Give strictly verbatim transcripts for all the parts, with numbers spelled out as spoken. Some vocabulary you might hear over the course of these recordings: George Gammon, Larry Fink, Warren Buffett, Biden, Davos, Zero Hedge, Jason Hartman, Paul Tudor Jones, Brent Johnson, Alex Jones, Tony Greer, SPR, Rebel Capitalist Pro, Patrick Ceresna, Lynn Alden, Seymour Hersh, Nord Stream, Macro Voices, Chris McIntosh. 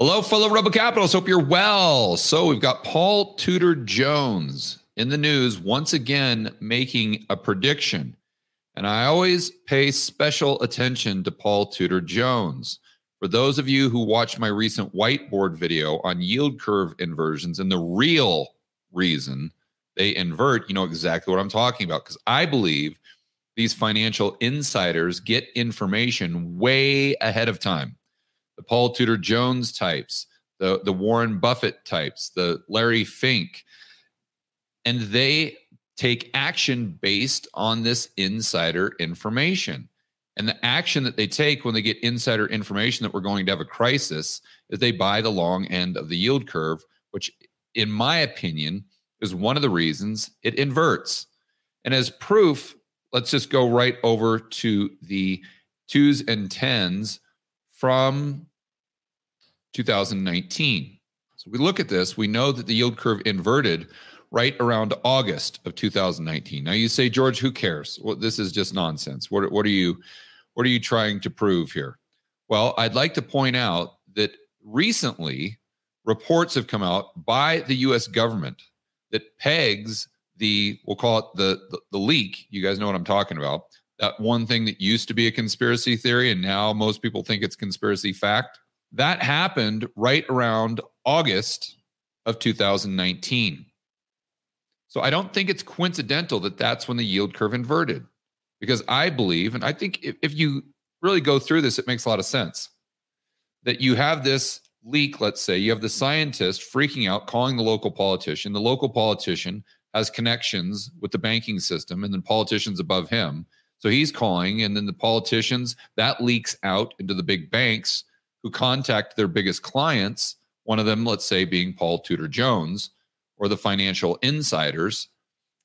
Hello, fellow Rebel Capitalists. Hope you're well. So we've got Paul Tudor Jones in the news once again making a prediction. And I always pay special attention to Paul Tudor Jones. For those of you who watched my recent whiteboard video on yield curve inversions and the real reason they invert, you know exactly what I'm talking about, because I believe these financial insiders get information way ahead of time. The Paul Tudor Jones types, the, the Warren Buffett types, the Larry Fink, and they take action based on this insider information. And the action that they take when they get insider information that we're going to have a crisis is they buy the long end of the yield curve, which in my opinion is one of the reasons it inverts. And as proof, let's just go right over to the twos and tens from two thousand nineteen. So we look at this, we know that the yield curve inverted right around August of two thousand nineteen. Now you say, George, who cares? Well, this is just nonsense. What, what are you, what are you trying to prove here? Well, I'd like to point out that recently reports have come out by the U S government that pegs the, we'll call it the, the, the leak. You guys know what I'm talking about. That one thing that used to be a conspiracy theory and now most people think it's conspiracy fact. That happened right around August of two thousand nineteen. So I don't think it's coincidental that that's when the yield curve inverted, because I believe, and I think if, if you really go through this, it makes a lot of sense that you have this leak. Let's say you have the scientist freaking out, calling the local politician. The local politician has connections with the banking system and then politicians above him. So he's calling, and then the politicians, that leaks out into the big banks who contact their biggest clients, one of them, let's say, being Paul Tudor Jones or the financial insiders,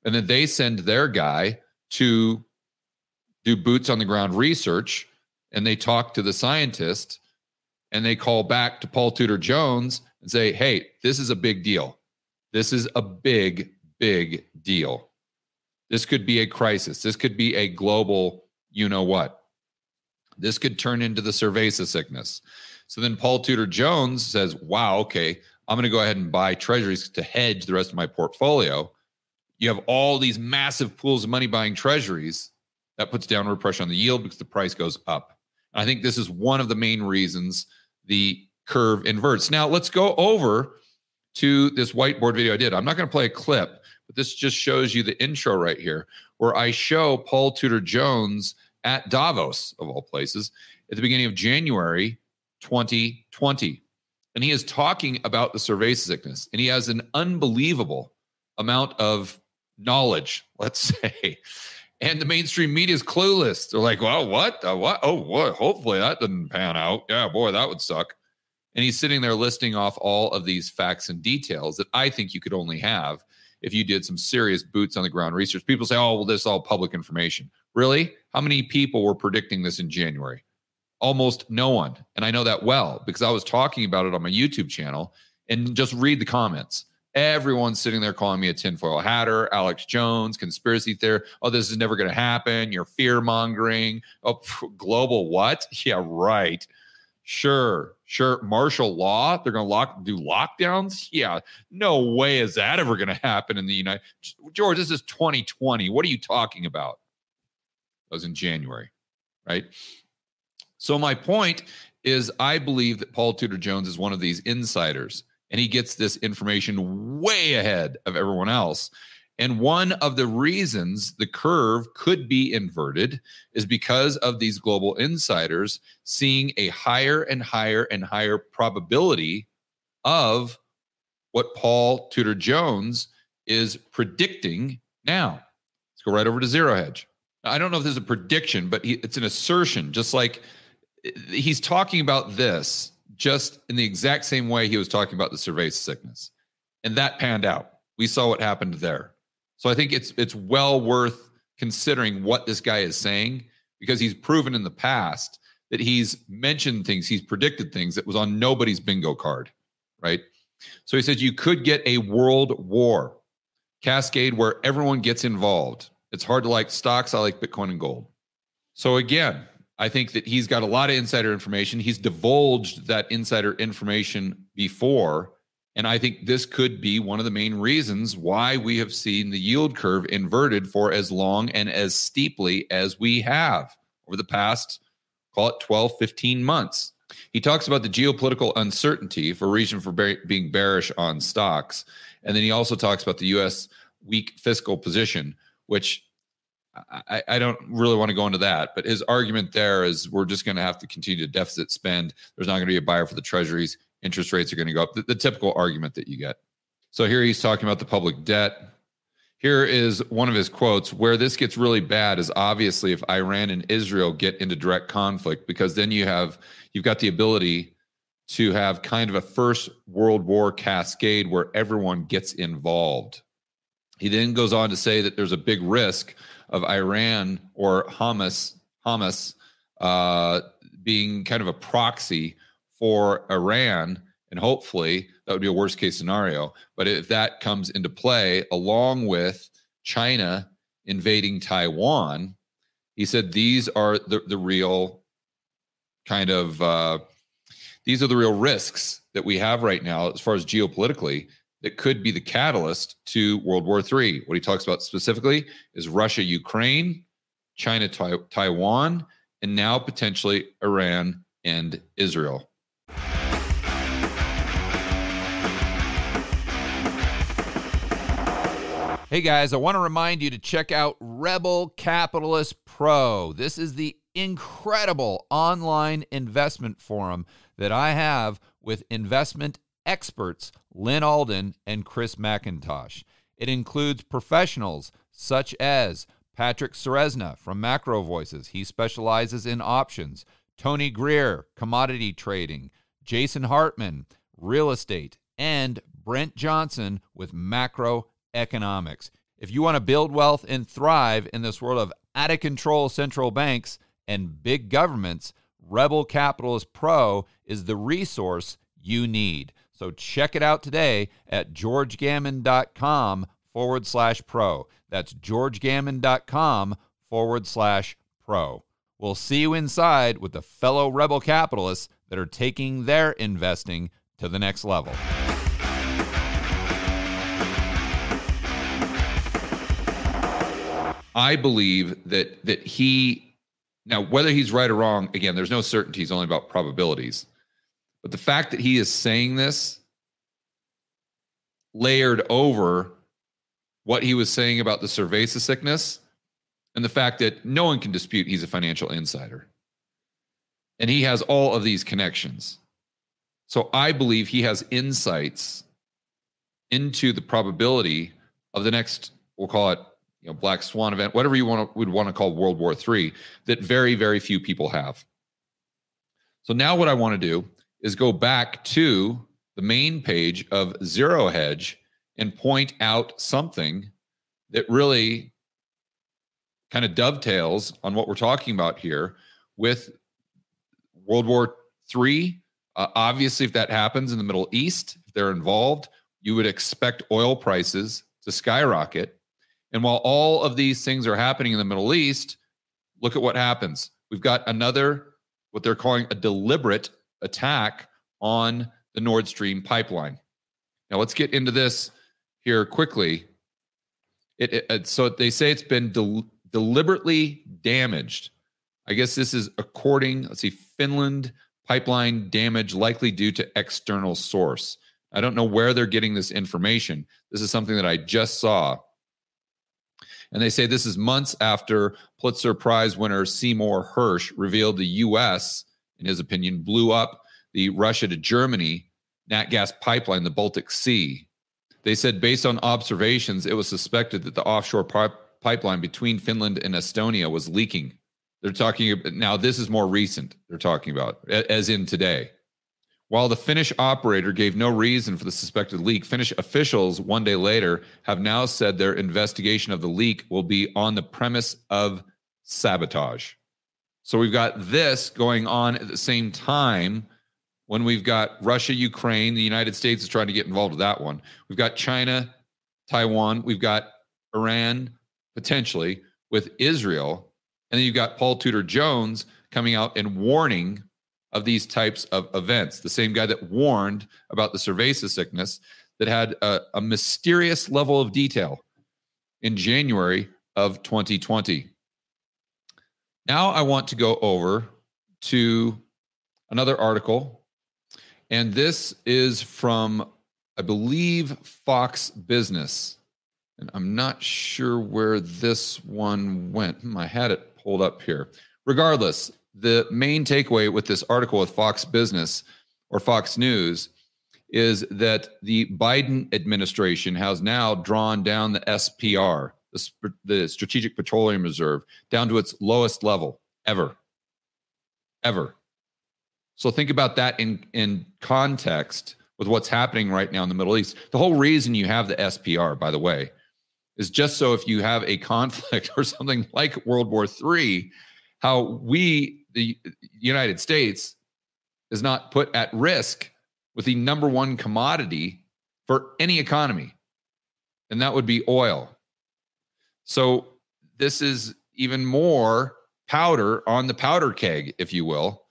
and then they send their guy to do boots on the ground research, and they talk to the scientist, and they call back to Paul Tudor Jones and say, hey, this is a big deal. This is a big, big deal. This could be a crisis. This could be a global, you know what. This could turn into the Cerveza sickness. So then Paul Tudor Jones says, wow, okay, I'm going to go ahead and buy treasuries to hedge the rest of my portfolio. You have all these massive pools of money buying treasuries. That puts downward pressure on the yield because the price goes up. And I think this is one of the main reasons the curve inverts. Now, let's go over to this whiteboard video I did. I'm not going to play a clip, but this just shows you the intro right here where I show Paul Tudor Jones at Davos, of all places, at the beginning of January twenty twenty. And he is talking about the Cerveza sickness, and he has an unbelievable amount of knowledge, let's say. And the mainstream media is clueless. They're like, well, what? Uh, what? Oh, what? Hopefully that doesn't pan out. Yeah, boy, that would suck. And he's sitting there listing off all of these facts and details that I think you could only have if you did some serious boots on the ground research. People say, oh, well, this is all public information. Really? How many people were predicting this in January? Almost no one. And I know that well because I was talking about it on my YouTube channel, and just read the comments. Everyone's sitting there calling me a tinfoil hatter, Alex Jones, conspiracy theorist. Oh, this is never going to happen. You're fear mongering. Oh, pff, global what? Yeah, right. Sure. Sure. Martial law. They're going to lock do lockdowns. Yeah. No way is that ever going to happen in the United States. George, this is twenty twenty. What are you talking about? That was in January, right? So my point is I believe that Paul Tudor Jones is one of these insiders, and he gets this information way ahead of everyone else. And one of the reasons the curve could be inverted is because of these global insiders seeing a higher and higher and higher probability of what Paul Tudor Jones is predicting now. Let's go right over to Zero Hedge. I don't know if there's a prediction, but he, it's an assertion, just like he's talking about this just in the exact same way he was talking about the Cerveza sickness. And that panned out. We saw what happened there. So I think it's it's well worth considering what this guy is saying, because he's proven in the past that he's mentioned things, he's predicted things that was on nobody's bingo card, right? So he said you could get a world war cascade where everyone gets involved. It's hard to like stocks. I like Bitcoin and gold. So again, I think that he's got a lot of insider information. He's divulged that insider information before. And I think this could be one of the main reasons why we have seen the yield curve inverted for as long and as steeply as we have over the past, call it twelve, fifteen months. He talks about the geopolitical uncertainty for a reason for bar- being bearish on stocks. And then he also talks about the U S weak fiscal position, which I, I don't really want to go into that. But his argument there is we're just going to have to continue to deficit spend. There's not going to be a buyer for the treasuries. Interest rates are going to go up. The, the typical argument that you get. So here he's talking about the public debt. Here is one of his quotes: where this gets really bad is obviously if Iran and Israel get into direct conflict, because then you have, you've got the ability to have kind of a first world war cascade where everyone gets involved. He then goes on to say that there's a big risk of Iran or Hamas, Hamas uh, being kind of a proxy for Iran, and hopefully that would be a worst case scenario. But if that comes into play along with China invading Taiwan, he said these are the, the real kind of, uh, these are the real risks that we have right now as far as geopolitically that could be the catalyst to World War Three. What he talks about specifically is Russia, Ukraine, China, ta- Taiwan, and now potentially Iran and Israel. Hey guys, I want to remind you to check out Rebel Capitalist Pro. This is the incredible online investment forum that I have with investment experts Lynn Alden and Chris McIntosh. It includes professionals such as Patrick Ceresna from Macro Voices. He specializes in options. Tony Greer, commodity trading. Jason Hartman, real estate. And Brent Johnson with Macro Economics. If you want to build wealth and thrive in this world of out-of-control central banks and big governments, Rebel Capitalist Pro is the resource you need. So check it out today at georgegammon.com forward slash pro. That's georgegammon.com forward slash pro. We'll see you inside with the fellow Rebel Capitalists that are taking their investing to the next level. I believe that that he, now whether he's right or wrong, again, there's no certainty, it's only about probabilities. But the fact that he is saying this layered over what he was saying about the Cerveza sickness and the fact that no one can dispute he's a financial insider. And he has all of these connections. So I believe he has insights into the probability of the next, we'll call it, you know, black swan event, whatever you want to, would want to call World War Three, that very, very few people have. So now what I want to do is go back to the main page of Zero Hedge and point out something that really kind of dovetails on what we're talking about here with World War Three. Uh, obviously, if that happens in the Middle East, if they're involved, you would expect oil prices to skyrocket. And while all of these things are happening in the Middle East, look at what happens. We've got another, what they're calling a deliberate attack on the Nord Stream pipeline. Now, let's get into this here quickly. It, it, it, so they say it's been del- deliberately damaged. I guess this is according, let's see, Finland pipeline damage likely due to external source. I don't know where they're getting this information. This is something that I just saw. And they say this is months after Pulitzer Prize winner Seymour Hersh revealed the U S, in his opinion, blew up the Russia to Germany nat gas pipeline, the Baltic Sea. They said based on observations, it was suspected that the offshore pi- pipeline between Finland and Estonia was leaking. They're talking now, this is more recent, they're talking about, as in today. While the Finnish operator gave no reason for the suspected leak, Finnish officials one day later have now said their investigation of the leak will be on the premise of sabotage. So we've got this going on at the same time when we've got Russia, Ukraine, the United States is trying to get involved with that one. We've got China, Taiwan, we've got Iran, potentially, with Israel. And then you've got Paul Tudor Jones coming out and warning of these types of events. The same guy that warned about the Cerveza sickness that had a, a mysterious level of detail in January of twenty twenty. Now I want to go over to another article, and this is from, I believe, Fox Business. And I'm not sure where this one went. Hmm, I had it pulled up here. Regardless, the main takeaway with this article with Fox Business or Fox News is that the Biden administration has now drawn down the S P R, the, the Strategic Petroleum Reserve, down to its lowest level ever, ever. So think about that in, in context with what's happening right now in the Middle East. The whole reason you have the S P R, by the way, is just so if you have a conflict or something like World War Three, how we, the United States, is not put at risk with the number one commodity for any economy, and that would be oil. So this is even more powder on the powder keg, if you will,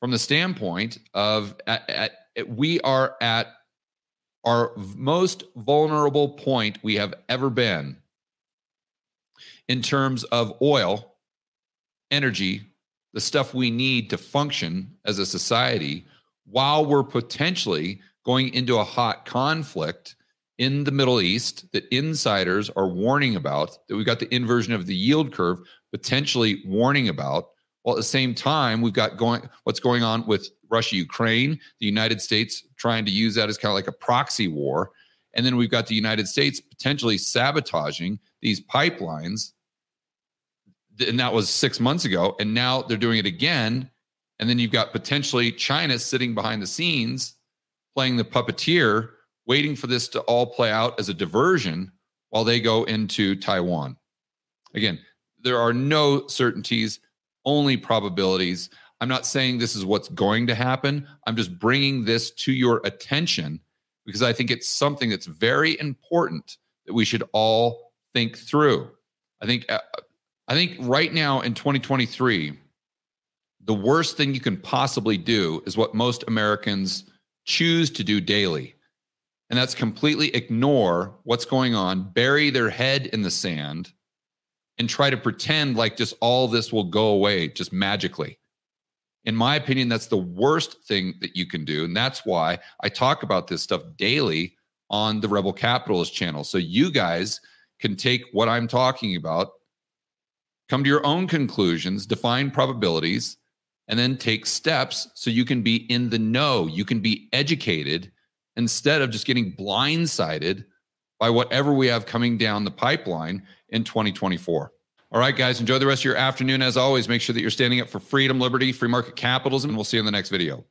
from the standpoint of at, at, we are at our most vulnerable point we have ever been in terms of oil, energy, the stuff we need to function as a society, while we're potentially going into a hot conflict in the Middle East that insiders are warning about, that we've got the inversion of the yield curve potentially warning about. Well, at the same time, we've got going what's going on with Russia, Ukraine, the United States trying to use that as kind of like a proxy war. And then we've got the United States potentially sabotaging these pipelines. And that was six months ago. And now they're doing it again. And then you've got potentially China sitting behind the scenes, playing the puppeteer, waiting for this to all play out as a diversion while they go into Taiwan. Again, there are no certainties, only probabilities. I'm not saying this is what's going to happen. I'm just bringing this to your attention because I think it's something that's very important that we should all think through. I think I think right now in twenty twenty-three, the worst thing you can possibly do is what most Americans choose to do daily, and that's completely ignore what's going on, bury their head in the sand, and try to pretend like just all this will go away just magically. In my opinion, that's the worst thing that you can do. And that's why I talk about this stuff daily on the Rebel Capitalist channel. So you guys can take what I'm talking about, come to your own conclusions, define probabilities, and then take steps so you can be in the know. You can be educated instead of just getting blindsided by whatever we have coming down the pipeline in twenty twenty-four. All right, guys, enjoy the rest of your afternoon. As always, make sure that you're standing up for freedom, liberty, free market capitalism, and we'll see you in the next video.